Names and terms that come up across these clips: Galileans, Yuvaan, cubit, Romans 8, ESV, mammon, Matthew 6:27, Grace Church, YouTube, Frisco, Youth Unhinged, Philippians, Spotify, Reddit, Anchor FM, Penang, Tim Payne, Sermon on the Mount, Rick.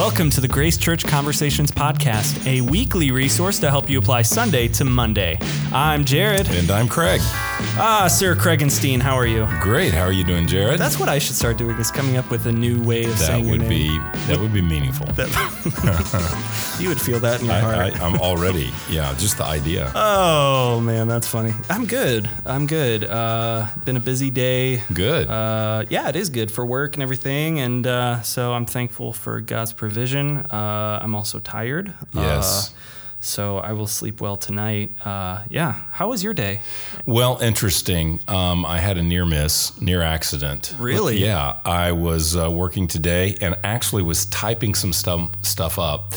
Welcome to the Grace Church Conversations Podcast, a weekly resource to help you apply Sunday to Monday. I'm Jared. And I'm Craig. Sir Craigenstein, how are you? Great. How are you doing, Jared? That's what I should start doing, is coming up with a new way of saying your name. That would be meaningful. You would feel that in your heart. I'm already, just the idea. Oh, man, that's funny. I'm good. Been a busy day. Good. It is good for work and everything, and so I'm thankful for God's provision. I'm also tired. Yes. So I will sleep well tonight. How was your day? Well, interesting. I had a near accident. Really? Yeah. I was working today and actually was typing some stuff up.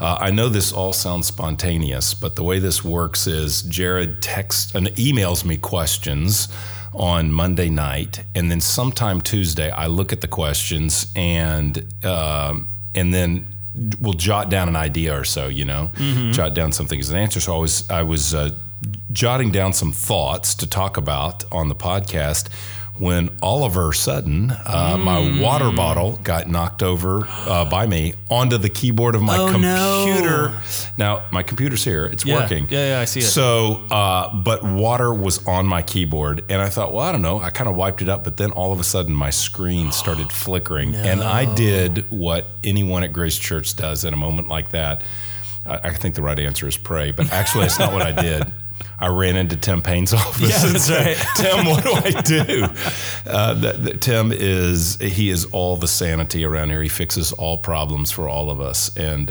I know this all sounds spontaneous, but the way this works is Jared texts and emails me questions on Monday night, and then sometime Tuesday I look at the questions and then we'll jot down an idea or so, mm-hmm. Jot down something as an answer. So I was jotting down some thoughts to talk about on the podcast when all of a sudden my water bottle got knocked over by me onto the keyboard of my computer. No. Now, my computer's here. It's working. Yeah, I see it. So, but water was on my keyboard, and I thought, well, I don't know. I kind of wiped it up, but then all of a sudden my screen started flickering, and I did what anyone at Grace Church does in a moment like that. I think the right answer is pray, but actually that's not what I did. I ran into Tim Payne's office and said, right. Tim, what do I do? Tim is all the sanity around here. He fixes all problems for all of us. And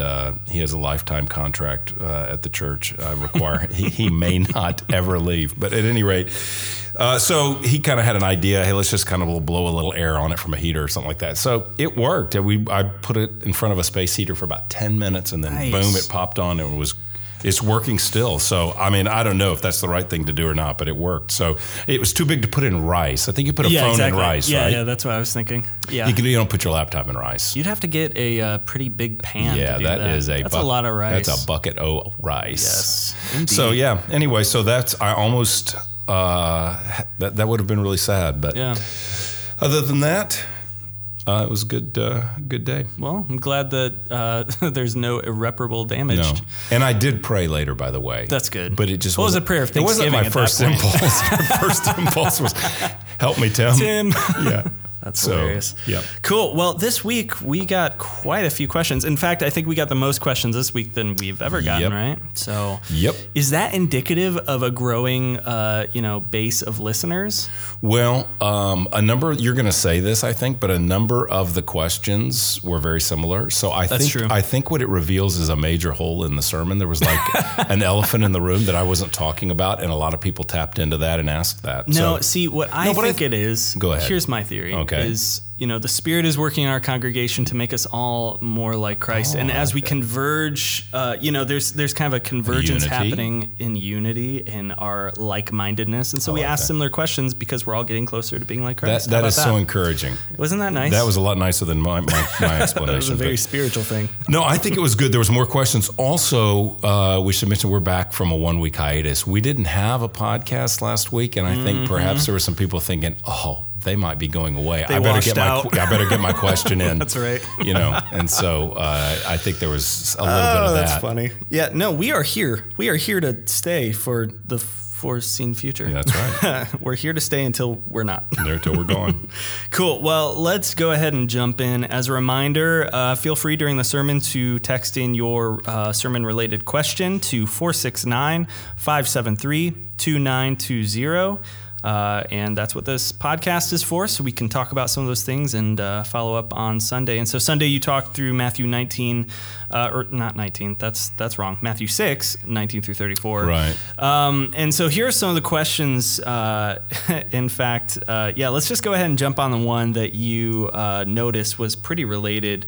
he has a lifetime contract at the church. He may not ever leave. But at any rate, so he kind of had an idea. Hey, let's just kind of blow a little air on it from a heater or something like that. So it worked. I put it in front of a space heater for about 10 minutes, and then boom, it popped on and it's working still. So, I mean, I don't know if that's the right thing to do or not, but it worked. So it was too big to put in rice. I think you put a phone in rice, right? Yeah, that's what I was thinking. Yeah. You don't put your laptop in rice. You'd have to get a pretty big pan to do that. Yeah, that's a lot of rice. That's a bucket of rice. Yes, indeed. So, anyway, so I almost, that would have been really sad. But other than that... it was a good day. Well, I'm glad that there's no irreparable damage. No. And I did pray later, by the way. That's good. But it just was a prayer of Thanksgiving. It wasn't my first impulse. My first impulse was, help me, Tim. Tim. Yeah. That's hilarious. Yeah. Cool. Well, this week we got quite a few questions. In fact, I think we got the most questions this week than we've ever gotten, right? So is that indicative of a growing, base of listeners? Well, you're going to say this, I think, but a number of the questions were very similar. So That's true. I think what it reveals is a major hole in the sermon. There was like an elephant in the room that I wasn't talking about. And a lot of people tapped into that and asked that. No, so, see what I think it is. Go ahead. Here's my theory. Okay. Is, the Spirit is working in our congregation to make us all more like Christ. And as we converge, there's kind of a convergence happening in unity and our like-mindedness. And so we ask similar questions because we're all getting closer to being like Christ. That is so encouraging. Wasn't that nice? That was a lot nicer than my explanation. It was a very spiritual thing. No, I think it was good. There was more questions. Also, we should mention we're back from a one-week hiatus. We didn't have a podcast last week, and I think perhaps there were some people thinking, they might be going away. I better get my question in. That's right. And so I think there was a little bit of that. That's funny. Yeah. No, we are here. We are here to stay for the foreseen future. Yeah, that's right. We're here to stay until we're not. Until we're gone. Cool. Well, let's go ahead and jump in. As a reminder, feel free during the sermon to text in your sermon-related question to 469-573-2920. And that's what this podcast is for, so we can talk about some of those things and follow up on Sunday. And so Sunday you talked through Matthew 6:19-34. Right. And so here are some of the questions. In fact, let's just go ahead and jump on the one that you noticed was pretty related.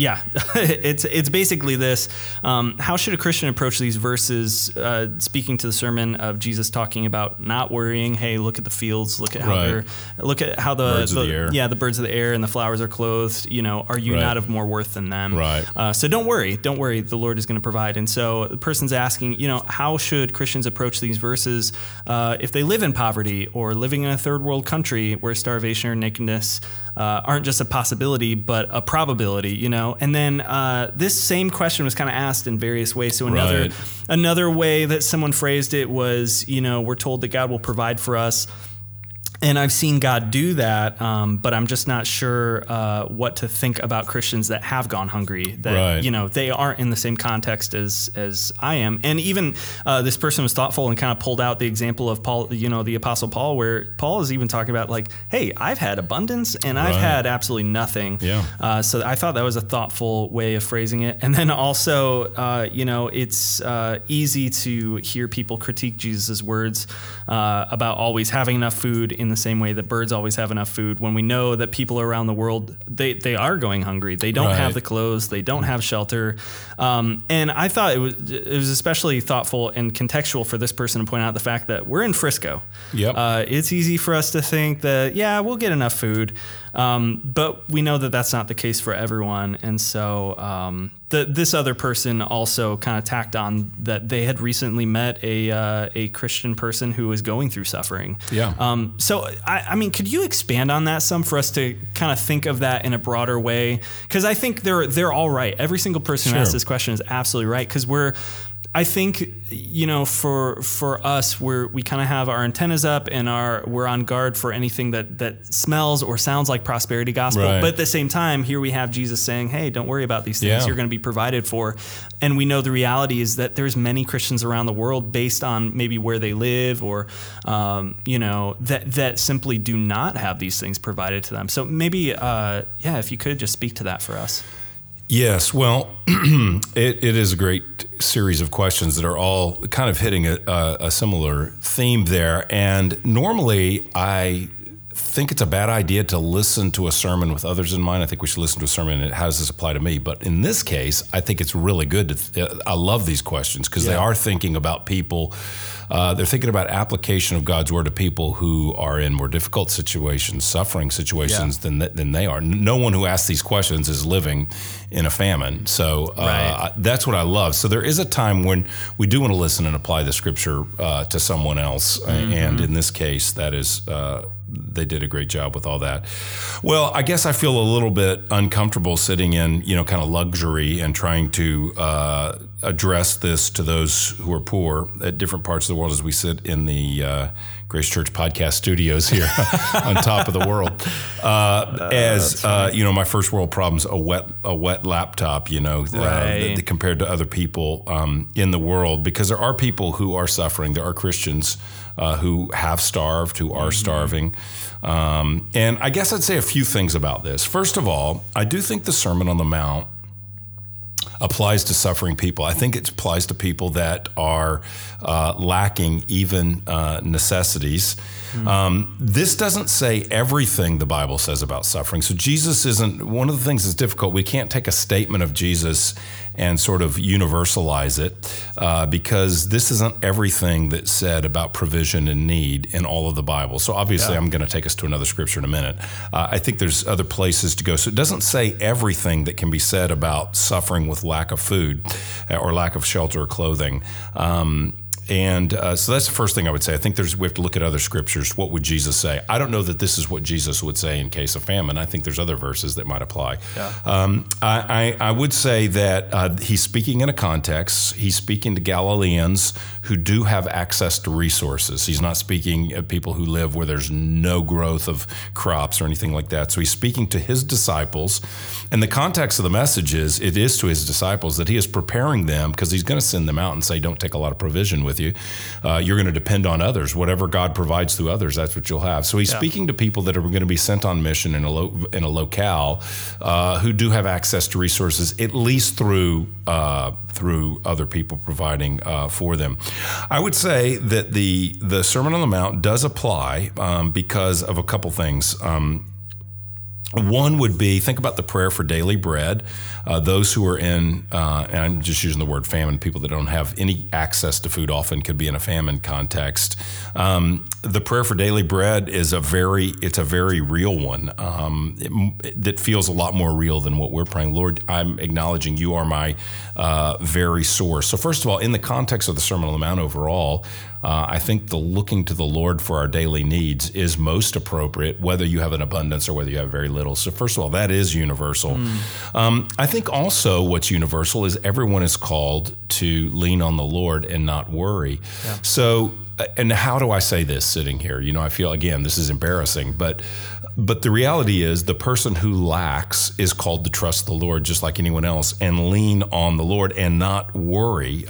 It's basically this. How should a Christian approach these verses speaking to the sermon of Jesus talking about not worrying? Hey, look at the fields. Look at how the birds of the air and the flowers are clothed. Are you not of more worth than them? Right. So don't worry. Don't worry. The Lord is going to provide. And so the person's asking, how should Christians approach these verses if they live in poverty or living in a third world country where starvation or nakedness aren't just a possibility, but a probability, you know? And then this same question was kind of asked in various ways. So another way that someone phrased it was, you know, we're told that God will provide for us. And I've seen God do that, but I'm just not sure what to think about Christians that have gone hungry. That you know, they aren't in the same context as I am. And even this person was thoughtful and kind of pulled out the example of Paul, you know, the Apostle Paul, where Paul is even talking about like, hey, I've had abundance and I've had absolutely nothing. Yeah. So I thought that was a thoughtful way of phrasing it. And then also, you know, it's easy to hear people critique Jesus' words about always having enough food in the same way that birds always have enough food, when we know that people around the world, they are going hungry. They don't have the clothes. They don't have shelter. And I thought it was especially thoughtful and contextual for this person to point out the fact that we're in Frisco. Yep. It's easy for us to think that, yeah, we'll get enough food. But we know that that's not the case for everyone. And so, this other person also kind of tacked on that they had recently met a Christian person who was going through suffering. Yeah. So I mean, could you expand on that some for us to kind of think of that in a broader way? Because I think they're all right. Every single person who asks this question is absolutely right. Because I think, you know, for us, we kind of have our antennas up and we're on guard for anything that smells or sounds like prosperity gospel. Right. But at the same time, here we have Jesus saying, hey, don't worry about these things. Yeah. You're going to be provided for. And we know the reality is that there's many Christians around the world based on maybe where they live or, you know, that simply do not have these things provided to them. So maybe, if you could just speak to that for us. Yes, well, it is a great series of questions that are all kind of hitting a similar theme there. And normally I think it's a bad idea to listen to a sermon with others in mind. I think we should listen to a sermon and how does this apply to me? But in this case, I think it's really good. I love these questions because they are thinking about people. They're thinking about application of God's word to people who are in more difficult situations, suffering situations than they are. No one who asks these questions is living in a famine. So that's what I love. So there is a time when we do want to listen and apply the scripture to someone else. Mm-hmm. And in this case, that is... they did a great job with all that. Well, I guess I feel a little bit uncomfortable sitting in, you know, kind of luxury and trying to address this to those who are poor at different parts of the world as we sit in the Grace Church podcast studios here on top of the world. You know, my first world problem's a wet laptop, you know, compared to other people in the world, because there are people who are suffering. There are Christians who have starved, who are starving. And I guess I'd say a few things about this. First of all, I do think the Sermon on the Mount applies to suffering people. I think it applies to people that are lacking even necessities. Mm-hmm. This doesn't say everything the Bible says about suffering. So Jesus isn't, one of the things that's difficult, we can't take a statement of Jesus and sort of universalize it because this isn't everything that's said about provision and need in all of the Bible. So obviously I'm going to take us to another scripture in a minute. I think there's other places to go. So it doesn't say everything that can be said about suffering with lack of food or lack of shelter or clothing. So that's the first thing I would say. I think we have to look at other scriptures. What would Jesus say? I don't know that this is what Jesus would say in case of famine. I think there's other verses that might apply. Yeah. I would say that he's speaking in a context. He's speaking to Galileans who do have access to resources. He's not speaking of people who live where there's no growth of crops or anything like that. So he's speaking to his disciples. And the context of the message is, it is to his disciples that he is preparing them because he's going to send them out and say, don't take a lot of provision with you. You're going to depend on others. Whatever God provides through others, that's what you'll have. So he's speaking to people that are going to be sent on mission in a locale who do have access to resources, at least through other people providing for them. I would say that the Sermon on the Mount does apply because of a couple things. One would be, think about the prayer for daily bread. Those who are in, and I'm just using the word famine, people that don't have any access to food often could be in a famine context. The prayer for daily bread is a very real one that feels a lot more real than what we're praying. Lord, I'm acknowledging you are my very source. So first of all, in the context of the Sermon on the Mount overall, I think the looking to the Lord for our daily needs is most appropriate, whether you have an abundance or whether you have very little. little. So first of all, that is universal. I think also what's universal is everyone is called to lean on the Lord and not worry. Yeah. So, and how do I say this sitting here? You know, I feel, again, this is embarrassing, but the reality is the person who lacks is called to trust the Lord just like anyone else and lean on the Lord and not worry.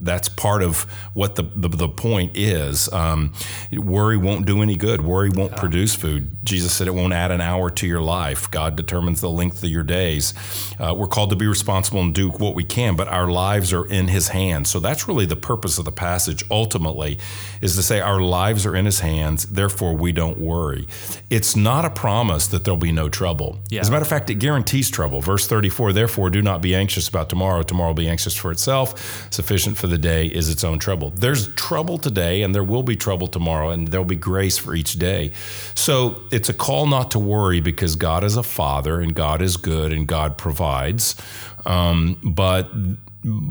That's part of what the point is. Worry won't do any good. Worry won't produce food. Jesus said it won't add an hour to your life. God determines the length of your days. We're called to be responsible and do what we can, but our lives are in his hands. So that's really the purpose of the passage ultimately, is to say our lives are in his hands, therefore we don't worry. It's not a promise that there'll be no trouble. Yeah. As a matter of fact, it guarantees trouble. Verse 34, therefore do not be anxious about tomorrow. Tomorrow will be anxious for itself. Sufficient for the day is its own trouble. There's trouble today and there will be trouble tomorrow and there'll be grace for each day. So it's a call not to worry because God is a father and God is good and God provides.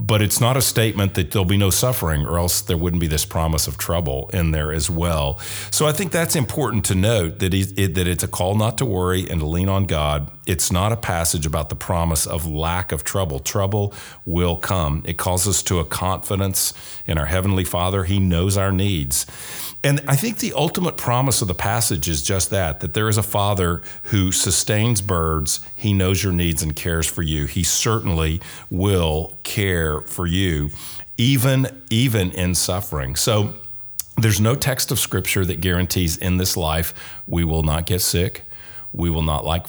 But it's not a statement that there'll be no suffering or else there wouldn't be this promise of trouble in there as well. So I think that's important to note, that it's a call not to worry and to lean on God. It's not a passage about the promise of lack of trouble. Trouble will come. It calls us to a confidence in our Heavenly Father. He knows our needs. And I think the ultimate promise of the passage is just that there is a Father who sustains birds. He knows your needs and cares for you. He certainly will care for you, even in suffering. So there's no text of Scripture that guarantees in this life we will not get sick, we will not lack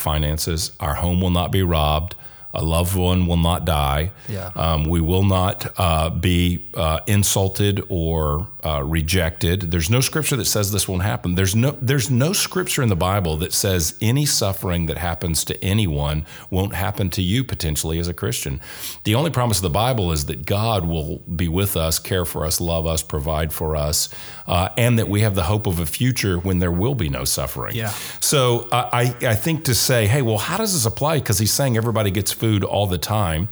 finances, our home will not be robbed, a loved one will not die. Yeah. We will not be insulted or rejected. There's no scripture that says this won't happen. There's no scripture in the Bible that says any suffering that happens to anyone won't happen to you potentially as a Christian. The only promise of the Bible is that God will be with us, care for us, love us, provide for us, and that we have the hope of a future when there will be no suffering. Yeah. So I think to say, hey, well, how does this apply? Because he's saying everybody gets food all the time.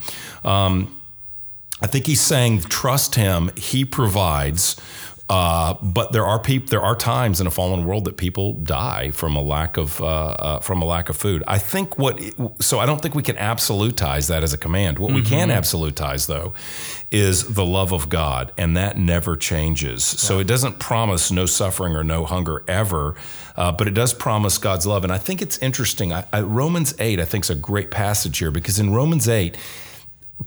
I think he's saying trust him, he provides. But there are times in a fallen world that people die from a lack of food. So I don't think we can absolutize that as a command. What we can absolutize though is the love of God, and that never changes. Yeah. So it doesn't promise no suffering or no hunger ever, but it does promise God's love. And I think it's interesting. Romans 8, I think, is a great passage here, because in Romans 8,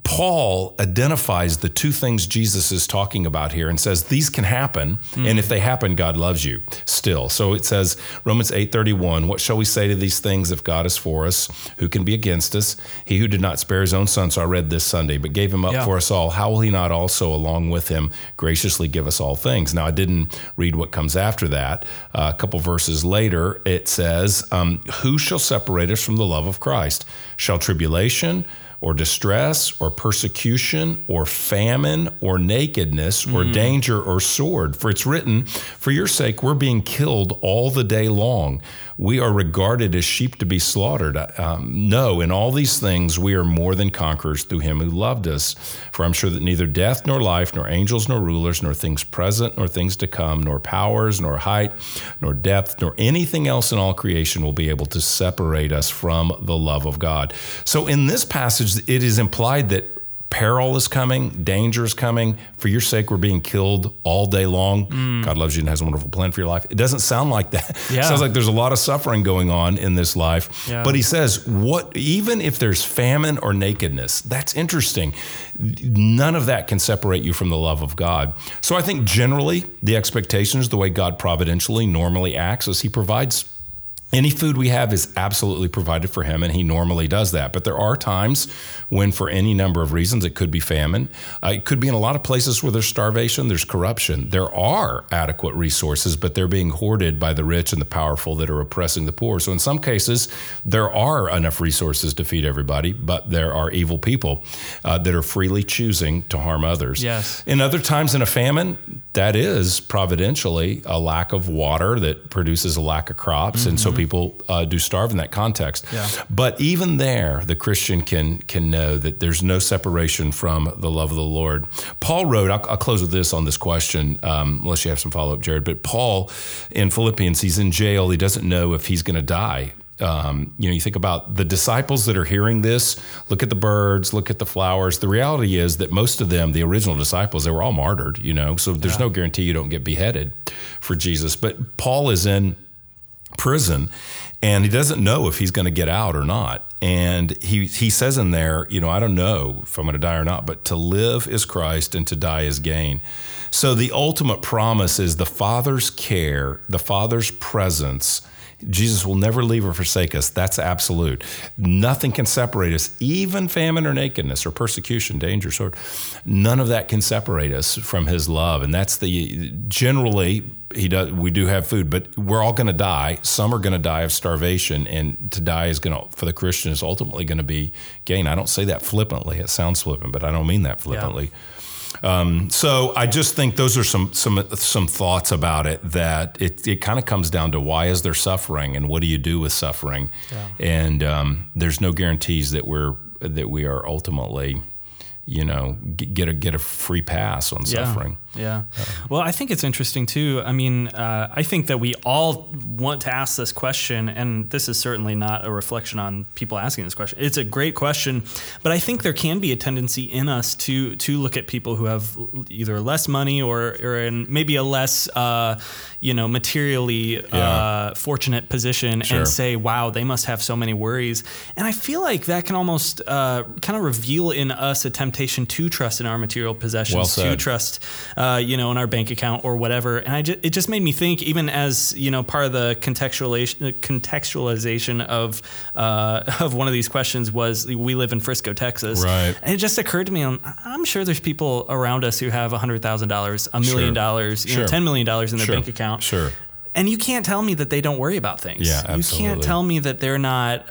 Paul identifies the two things Jesus is talking about here and says these can happen, and if they happen, God loves you still. So it says, Romans 8:31, what shall we say to these things? If God is for us, who can be against us? He who did not spare his own son, so I read this Sunday, but gave him up for us all, how will he not also along with him graciously give us all things? Now, I didn't read what comes after that. A couple verses later, it says, who shall separate us from the love of Christ? Shall tribulation, or distress, or persecution, or famine, or nakedness, or danger, or sword? For it's written, for your sake we're being killed all the day long. We are regarded as sheep to be slaughtered. No, in all these things we are more than conquerors through him who loved us. For I'm sure that neither death, nor life, nor angels, nor rulers, nor things present, nor things to come, nor powers, nor height, nor depth, nor anything else in all creation will be able to separate us from the love of God. So in this passage, it is implied that peril is coming, danger is coming. For your sake, we're being killed all day long. God loves you and has a wonderful plan for your life. It doesn't sound like that. Yeah. It sounds like there's a lot of suffering going on in this life. Yeah. But he says, even if there's famine or nakedness, that's interesting. None of that can separate you from the love of God. So I think generally the expectations, the way God providentially normally acts, is he provides. Any food we have is absolutely provided for him, and he normally does that. But there are times when, for any number of reasons, it could be famine. It could be in a lot of places where there's starvation, there's corruption. There are adequate resources, but they're being hoarded by the rich and the powerful that are oppressing the poor. So in some cases, there are enough resources to feed everybody, but there are evil people that are freely choosing to harm others. Yes. In other times in a famine, that is providentially a lack of water that produces a lack of crops, and so people do starve in that context. Yeah. But even there, the Christian can know that there's no separation from the love of the Lord. Paul wrote, I'll close with this on this question, unless you have some follow-up, Jared, but Paul in Philippians, he's in jail. He doesn't know if he's going to die. You think about the disciples that are hearing this, look at the birds, look at the flowers. The reality is that most of them, the original disciples, they were all martyred, so there's no guarantee you don't get beheaded for Jesus. But Paul is in prison and he doesn't know if he's going to get out or not. And he says in there, I don't know if I'm going to die or not, but to live is Christ and to die is gain. So the ultimate promise is the Father's care, the Father's presence. Jesus will never leave or forsake us. That's absolute. Nothing can separate us, even famine or nakedness or persecution, danger, sword. None of that can separate us from his love. And that's generally, we do have food, but we're all going to die. Some are going to die of starvation, and to die for the Christian is ultimately going to be gain. I don't say that flippantly. It sounds flippant, but I don't mean that flippantly. Yeah. So I just think those are some thoughts about it, that it kind of comes down to why is there suffering and what do you do with suffering? Yeah. And there's no guarantees that we are ultimately, get a free pass on suffering. Yeah. Well, I think it's interesting too. I mean, I think that we all want to ask this question, and this is certainly not a reflection on people asking this question. It's a great question, but I think there can be a tendency in us to look at people who have either less money or in maybe a less, materially fortunate position, sure, and say, wow, they must have so many worries. And I feel like that can almost kind of reveal in us a temptation to trust in our material possessions, well said, to trust in our bank account or whatever. And it just made me think, even as, part of the contextualization of one of these questions was, we live in Frisco, Texas. Right. And it just occurred to me, I'm sure there's people around us who have $100,000, $1 million, sure, $10 million in their, sure, bank account. Sure. And you can't tell me that they don't worry about things. Yeah, absolutely. You can't tell me that they're not,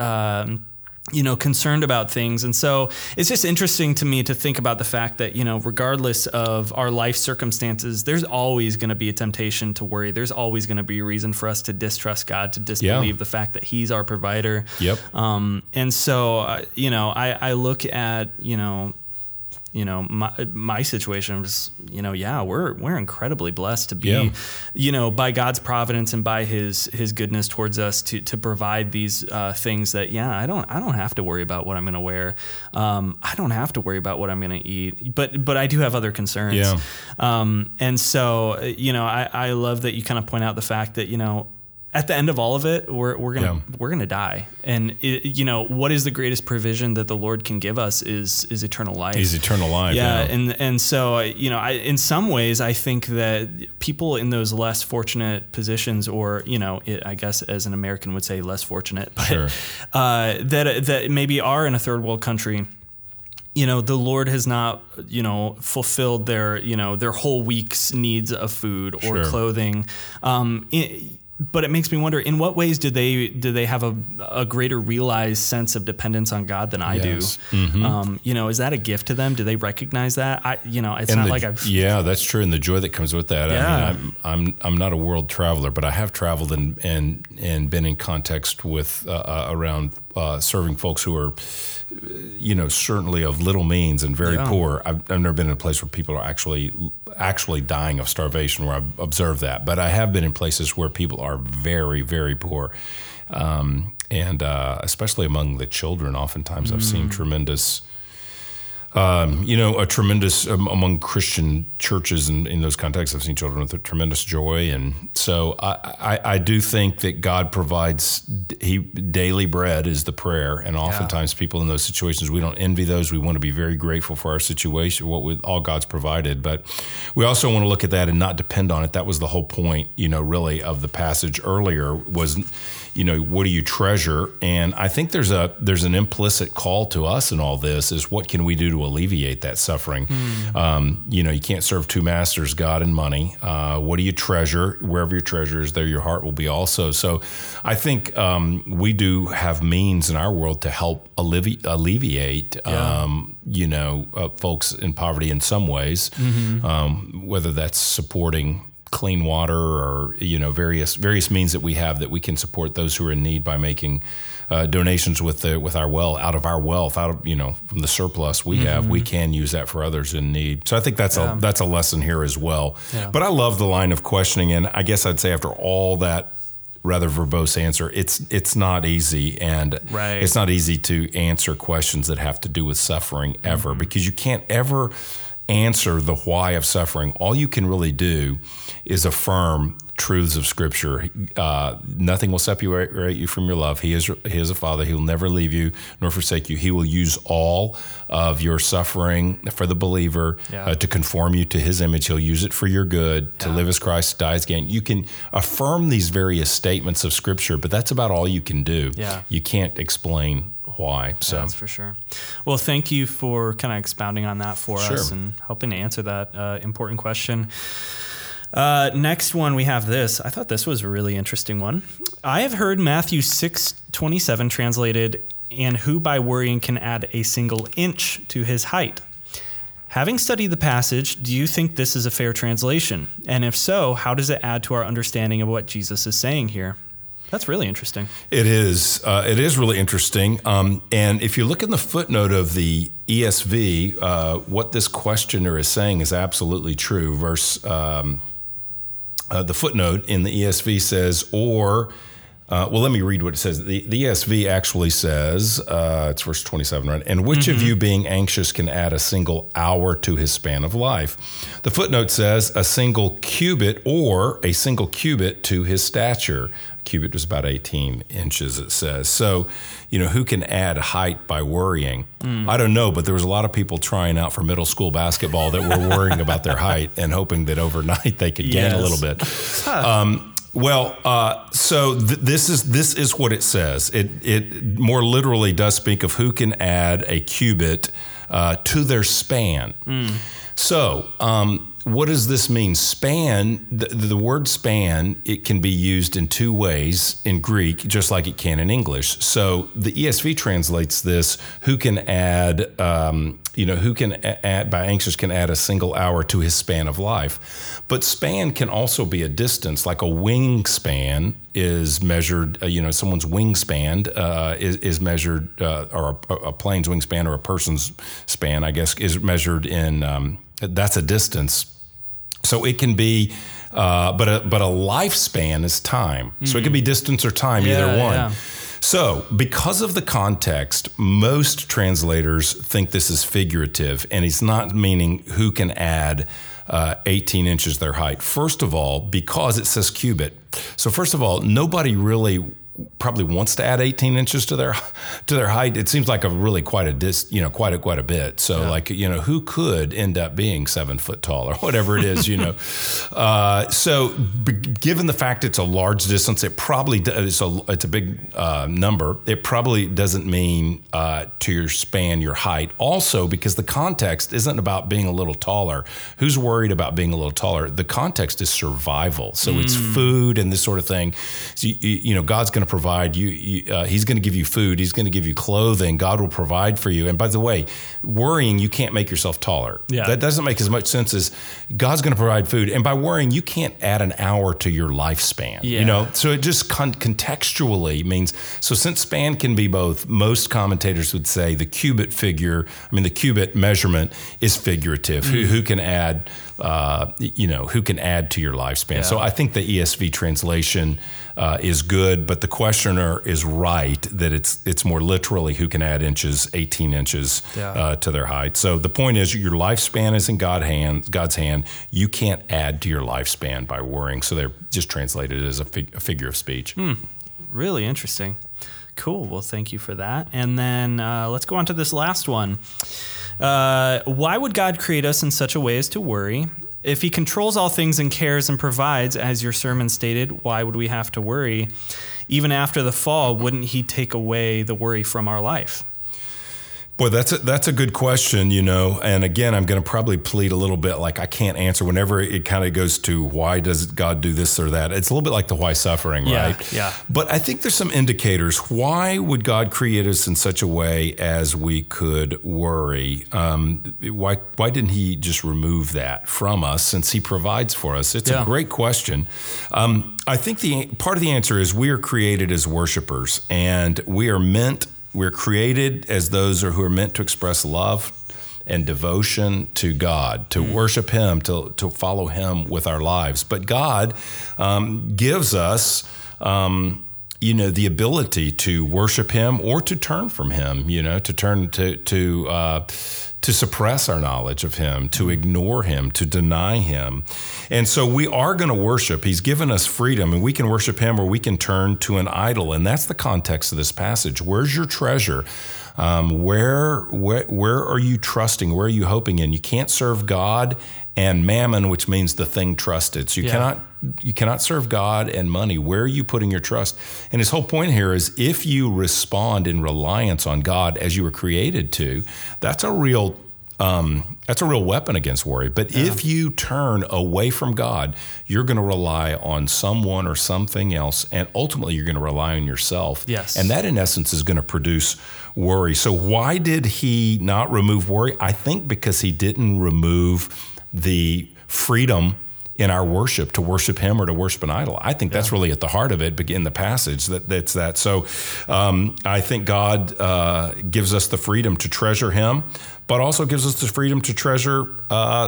concerned about things. And so it's just interesting to me to think about the fact that, regardless of our life circumstances, there's always going to be a temptation to worry. There's always going to be a reason for us to distrust God, to disbelieve the fact that he's our provider. Yep. And so, I look at, my situation was, we're incredibly blessed to be, by God's providence and by his goodness towards us to provide these things that, I don't have to worry about what I'm going to wear. I don't have to worry about what I'm going to eat, but I do have other concerns. Yeah. And so, I love that you kind of point out the fact that, at the end of all of it, we're gonna die, and what is the greatest provision that the Lord can give us is eternal life. Is eternal life, and so I, in some ways, I think that people in those less fortunate positions, or I guess as an American would say, less fortunate, but sure, that maybe are in a third world country, the Lord has not, fulfilled their, their whole week's needs of food or sure, clothing. But it makes me wonder, in what ways do they have a greater realized sense of dependence on God than I yes, do? Mm-hmm. Is that a gift to them? Do they recognize that? Yeah, that's true. And the joy that comes with that. Yeah. I mean, I'm not a world traveler, but I have traveled and been in context with around serving folks who are, certainly of little means and very poor. I've never been in a place where people are actually dying of starvation, where I've observed that. But I have been in places where people are very, very poor. And especially among the children, oftentimes I've seen tremendous, among Christian churches and in those contexts, I've seen children with a tremendous joy. And so I do think that God provides, daily bread is the prayer. And oftentimes people in those situations, we don't envy those. We want to be very grateful for our situation, all God's provided. But we also want to look at that and not depend on it. That was the whole point, really of the passage earlier was, what do you treasure? And I think there's an implicit call to us in all this is, what can we do to alleviate that suffering? You can't serve two masters, God and money. What do you treasure? Wherever your treasure is, there your heart will be also. So I think we do have means in our world to help alleviate folks in poverty in some ways, whether that's supporting clean water or various means that we have, that we can support those who are in need by making donations with our wealth, from the surplus we have. We can use that for others in need. So I think that's a lesson here as well. Yeah. But I love the line of questioning, and I guess I'd say after all that rather verbose answer. It's not easy, and it's not easy to answer questions that have to do with suffering ever, because you can't ever answer the why of suffering. All you can really do is affirm truths of Scripture. Nothing will separate you from your love. He is a Father. He will never leave you nor forsake you. He will use all of your suffering for the believer to conform you to His image. He'll use it for your good, to live as Christ, die as gain. You can affirm these various statements of Scripture, but that's about all you can do. Yeah. You can't explain why. So that's for sure. Well, thank you for kind of expounding on that for us and helping to answer that important question. Next one, we have this. I thought this was a really interesting one. I have heard Matthew 6:27 translated, "And who by worrying can add a single inch to his height?" Having studied the passage, do you think this is a fair translation? And if so, how does it add to our understanding of what Jesus is saying here? That's really interesting. It is. It is really interesting. And if you look in the footnote of the ESV, what this questioner is saying is absolutely true. Verse... the footnote in the ESV says, well, let me read what it says. The ESV actually says, it's verse 27, right? "And which of you being anxious can add a single hour to his span of life?" The footnote says a single cubit, or a single cubit to his stature. A cubit was about 18 inches, it says. So, who can add height by worrying? I don't know, but there was a lot of people trying out for middle school basketball that were worrying about their height and hoping that overnight they could gain a little bit. This is what it says. It more literally does speak of who can add a cubit to their span. So, what does this mean? Span, the word span, it can be used in two ways in Greek, just like it can in English. So the ESV translates this, who can add, by anxious can add a single hour to his span of life. But span can also be a distance, like a wingspan is measured, someone's wingspan is measured, or a plane's wingspan or a person's span, I guess, is measured in... that's a distance. So it can be, but a lifespan is time. So it could be distance or time, either one. Yeah. So because of the context, most translators think this is figurative, and he's not meaning who can add 18 inches their height. First of all, because it says cubit. So first of all, nobody really probably wants to add 18 inches to their height. It seems like a really quite a bit. So who could end up being 7 foot tall or whatever it is, given the fact it's a large distance, it probably does. It's a big number. It probably doesn't mean to your span, your height. Also, because the context isn't about being a little taller. Who's worried about being a little taller? The context is survival. So it's food and this sort of thing. So, God's going to provide you. He's going to give you food. He's going to give you clothing. God will provide for you. And by the way, worrying, you can't make yourself taller. Yeah. That doesn't make as much sense as God's going to provide food. And by worrying, you can't add an hour to your lifespan. Yeah. So it just contextually means, so since span can be both, most commentators would say the cubit measurement is figurative. Who can add, who can add to your lifespan. Yeah. So I think the ESV translation is good, but the questioner is right that it's more literally who can add 18 inches to their height. So the point is, your lifespan is in God's hand. You can't add to your lifespan by worrying. So they're just translated as a figure of speech. Really interesting. Cool. Well, thank you for that. And then let's go on to this last one. Why would God create us in such a way as to worry? If He controls all things and cares and provides, as your sermon stated, why would we have to worry? Even after the fall, wouldn't He take away the worry from our life? Boy, that's a good question, and again, I'm going to probably plead a little bit like I can't answer whenever it kind of goes to why does God do this or that. It's a little bit like the why suffering, right? Yeah. But I think there's some indicators. Why would God create us in such a way as we could worry? Why didn't He just remove that from us since He provides for us? It's a great question. I think the part of the answer is we are created as worshipers, and we're created as those who are meant to express love and devotion to God, to worship Him, to follow Him with our lives. But God gives us the ability to worship him or to turn from him, to turn to suppress our knowledge of him, to ignore him, to deny him. And so we are going to worship. He's given us freedom, and we can worship him or we can turn to an idol. And that's the context of this passage. Where's your treasure? Where are you trusting? Where are you hoping in? You can't serve God and mammon, which means the thing trusted. So you cannot serve God and money. Where are you putting your trust? And his whole point here is if you respond in reliance on God as you were created to, that's a real weapon against worry. But if you turn away from God, you're going to rely on someone or something else, and ultimately you're going to rely on yourself. Yes. And that in essence is going to produce worry. So why did he not remove worry? I think because he didn't remove the freedom in our worship to worship him or to worship an idol. I think that's really at the heart of it in the passage. That's that. So I think God gives us the freedom to treasure him, but also gives us the freedom to treasure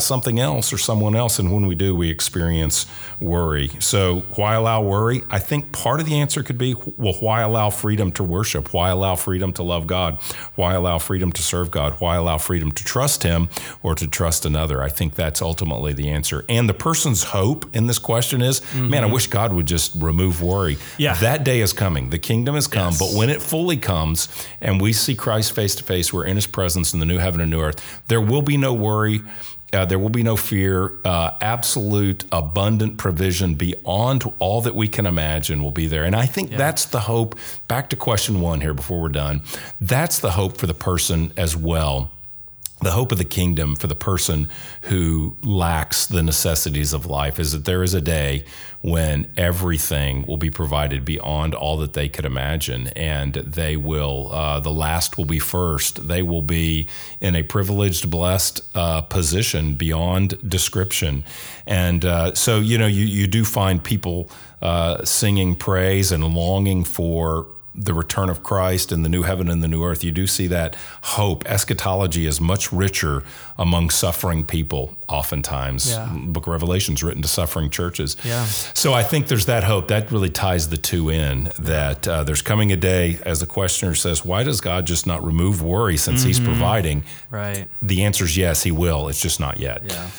something else or someone else. And when we do, we experience worry. So why allow worry? I think part of the answer could be, well, why allow freedom to worship? Why allow freedom to love God? Why allow freedom to serve God? Why allow freedom to trust him or to trust another? I think that's ultimately the answer. And the person's hope in this question is, man, I wish God would just remove worry. Yeah. That day is coming. The kingdom has come. Yes. But when it fully comes and we see Christ face to face, we're in his presence in the new heaven and new earth, there will be no worry. There will be no fear. Absolute abundant provision beyond all that we can imagine will be there. And I think that's the hope. Back to question one here before we're done. That's the hope for the person as well. The hope of the kingdom for the person who lacks the necessities of life is that there is a day when everything will be provided beyond all that they could imagine, and they will, the last will be first. They will be in a privileged, blessed position beyond description. And so, you do find people singing praise and longing for the return of Christ and the new heaven and the new earth. You do see that hope. Eschatology is much richer among suffering people, oftentimes. Yeah. Book of Revelation is written to suffering churches. Yeah. So I think there's that hope. That really ties the two in, that there's coming a day, as the questioner says, why does God just not remove worry since he's providing? Right. The answer is yes, he will. It's just not yet. Yeah.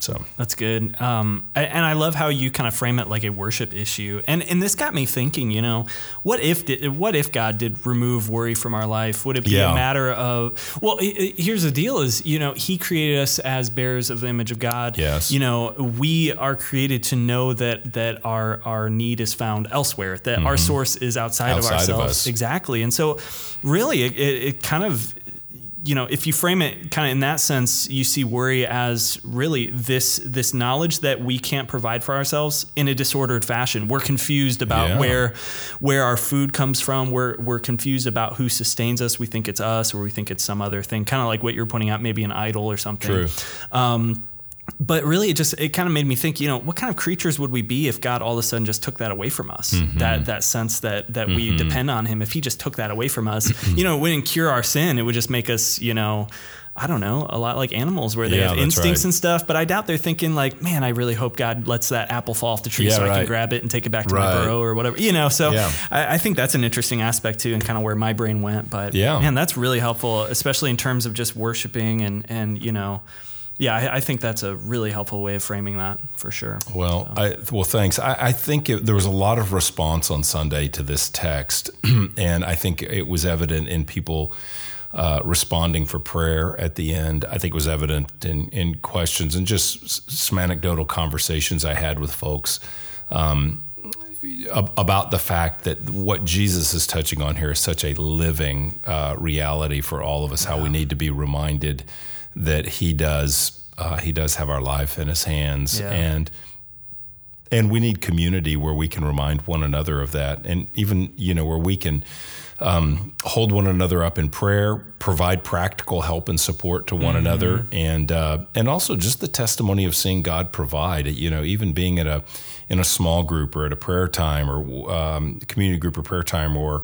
So that's good. And I love how you kind of frame it like a worship issue. And this got me thinking, what if God did remove worry from our life? Would it be a matter of, well, here's the deal is, he created us as bearers of the image of God. Yes. We are created to know that our need is found elsewhere, that our source is outside of ourselves. Of us. Exactly. And so really it kind of, if you frame it kind of in that sense, you see worry as really this knowledge that we can't provide for ourselves in a disordered fashion. We're confused about where our food comes from. We're confused about who sustains us. We think it's us, or we think it's some other thing, kind of like what you're pointing out, maybe an idol or something. True. But really, it kind of made me think, what kind of creatures would we be if God all of a sudden just took that away from us? That sense that we depend on him, if he just took that away from us, it wouldn't cure our sin. It would just make us, I don't know, a lot like animals where they have instincts and stuff, but I doubt they're thinking like, man, I really hope God lets that apple fall off the tree I can grab it and take it back to my burrow or whatever, so I think that's an interesting aspect too, and kind of where my brain went, but man, that's really helpful, especially in terms of just worshiping and yeah, I think that's a really helpful way of framing that for sure. Well, thanks. I think there was a lot of response on Sunday to this text, and I think it was evident in people responding for prayer at the end. I think it was evident in questions and just some anecdotal conversations I had with folks about the fact that what Jesus is touching on here is such a living reality for all of us, how we need to be reminded that he does have our life in his hands, and we need community where we can remind one another of that, and even where we can hold one another up in prayer, provide practical help and support to one another, and also just the testimony of seeing God provide. Even being at in a small group or at a prayer time or community group or prayer time or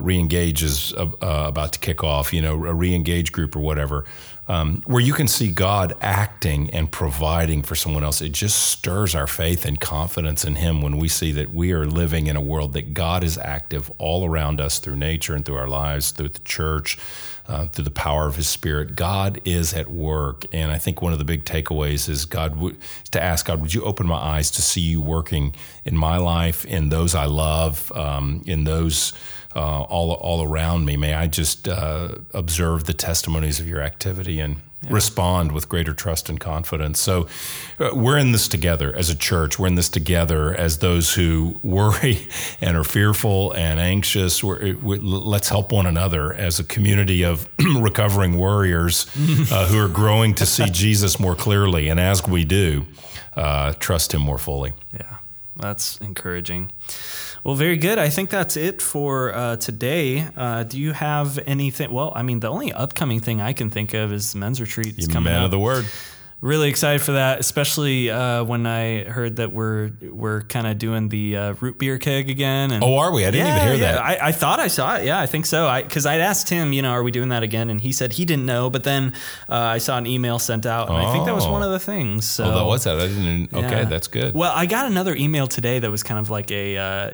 Re-engage is about to kick off, a re-engage group or whatever. where you can see God acting and providing for someone else. It just stirs our faith and confidence in him when we see that we are living in a world that God is active all around us through nature and through our lives, through the church, through the power of his Spirit. God is at work. And I think one of the big takeaways is to ask God, would you open my eyes to see you working in my life, in those I love, in those all around me? May I just observe the testimonies of your activity and respond with greater trust and confidence. So we're in this together as a church. We're in this together as those who worry and are fearful and anxious. Let's help one another as a community of recovering worriers who are growing to see Jesus more clearly. And as we do, trust him more fully. Yeah. That's encouraging. Well, very good. I think that's it for today. Do you have anything? Well, I mean, the only upcoming thing I can think of is the men's retreat is coming up. Man of the word. Really excited for that, especially when I heard that we're kind of doing the root beer keg again. And oh, are we? I didn't even hear that. I thought I saw it. Yeah, I think so. Because I'd asked him, are we doing that again? And he said he didn't know. But then I saw an email sent out, and I think that was one of the things. So that was that. I didn't. Okay, that's good. Well, I got another email today that was kind of like a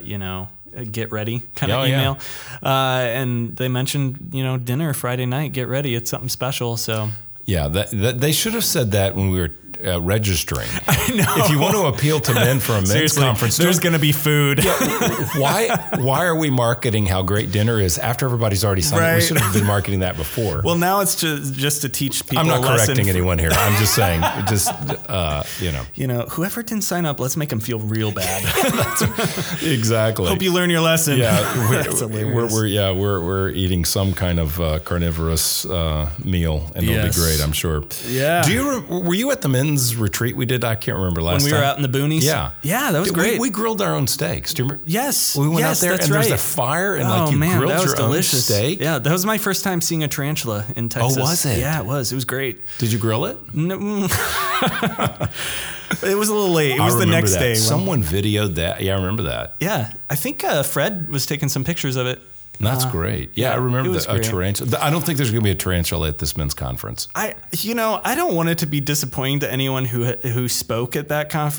get ready kind of email. And they mentioned, dinner Friday night, get ready. It's something special. So. Yeah, that they should have said that when we were registering. I know. If you want to appeal to men for a men's conference, there's going to be food. Yeah, why are we marketing how great dinner is after everybody's already signed up? We should have been marketing that before. Well, now it's just to teach people. I'm not correcting anyone here. I'm just saying, whoever didn't sign up, let's make them feel real bad. Exactly. Hope you learn your lesson. Yeah, we're eating some kind of carnivorous meal, and it'll be great, I'm sure. Yeah. Were you at the men's retreat we did? I can't remember last time. When we were out in the boonies? Yeah, that was great. We grilled our own steaks. Do you remember? Yes. We went out there and there was a fire and grilled your delicious own steak. Yeah, that was my first time seeing a tarantula in Texas. Oh, was it? Yeah, it was. It was great. Did you grill it? No. It was a little late. It was the next day. Someone videoed that. Yeah, I remember that. Yeah. I think Fred was taking some pictures of it. That's great. Yeah, I remember a tarantula. I don't think there's going to be a tarantula at this men's conference. I don't want it to be disappointing to anyone who spoke at that at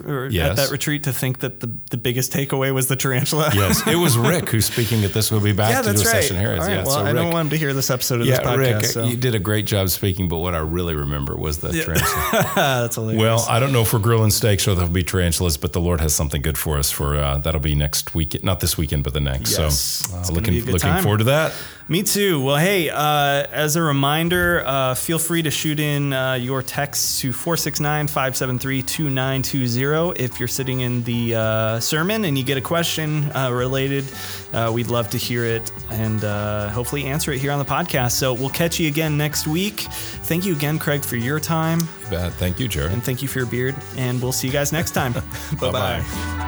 that retreat to think that the biggest takeaway was the tarantula. Yes, it was Rick who's speaking at this. We'll be back to do a session here. All right, well, I don't want him to hear this episode of this podcast. Rick, you did a great job speaking, but what I really remember was the tarantula. That's hilarious. Well, I don't know if we're grilling steaks or there'll be tarantulas, but the Lord has something good for us for that'll be next week, not this weekend, but the next. Yes. So looking forward to that. Me too. Well, hey, as a reminder, feel free to shoot in your texts to 469-573-2920 if you're sitting in the sermon and you get a question related. We'd love to hear it and hopefully answer it here on the podcast. So we'll catch you again next week. Thank you again, Craig, for your time. You bet. Thank you, Jared. And thank you for your beard. And we'll see you guys next time. Bye-bye.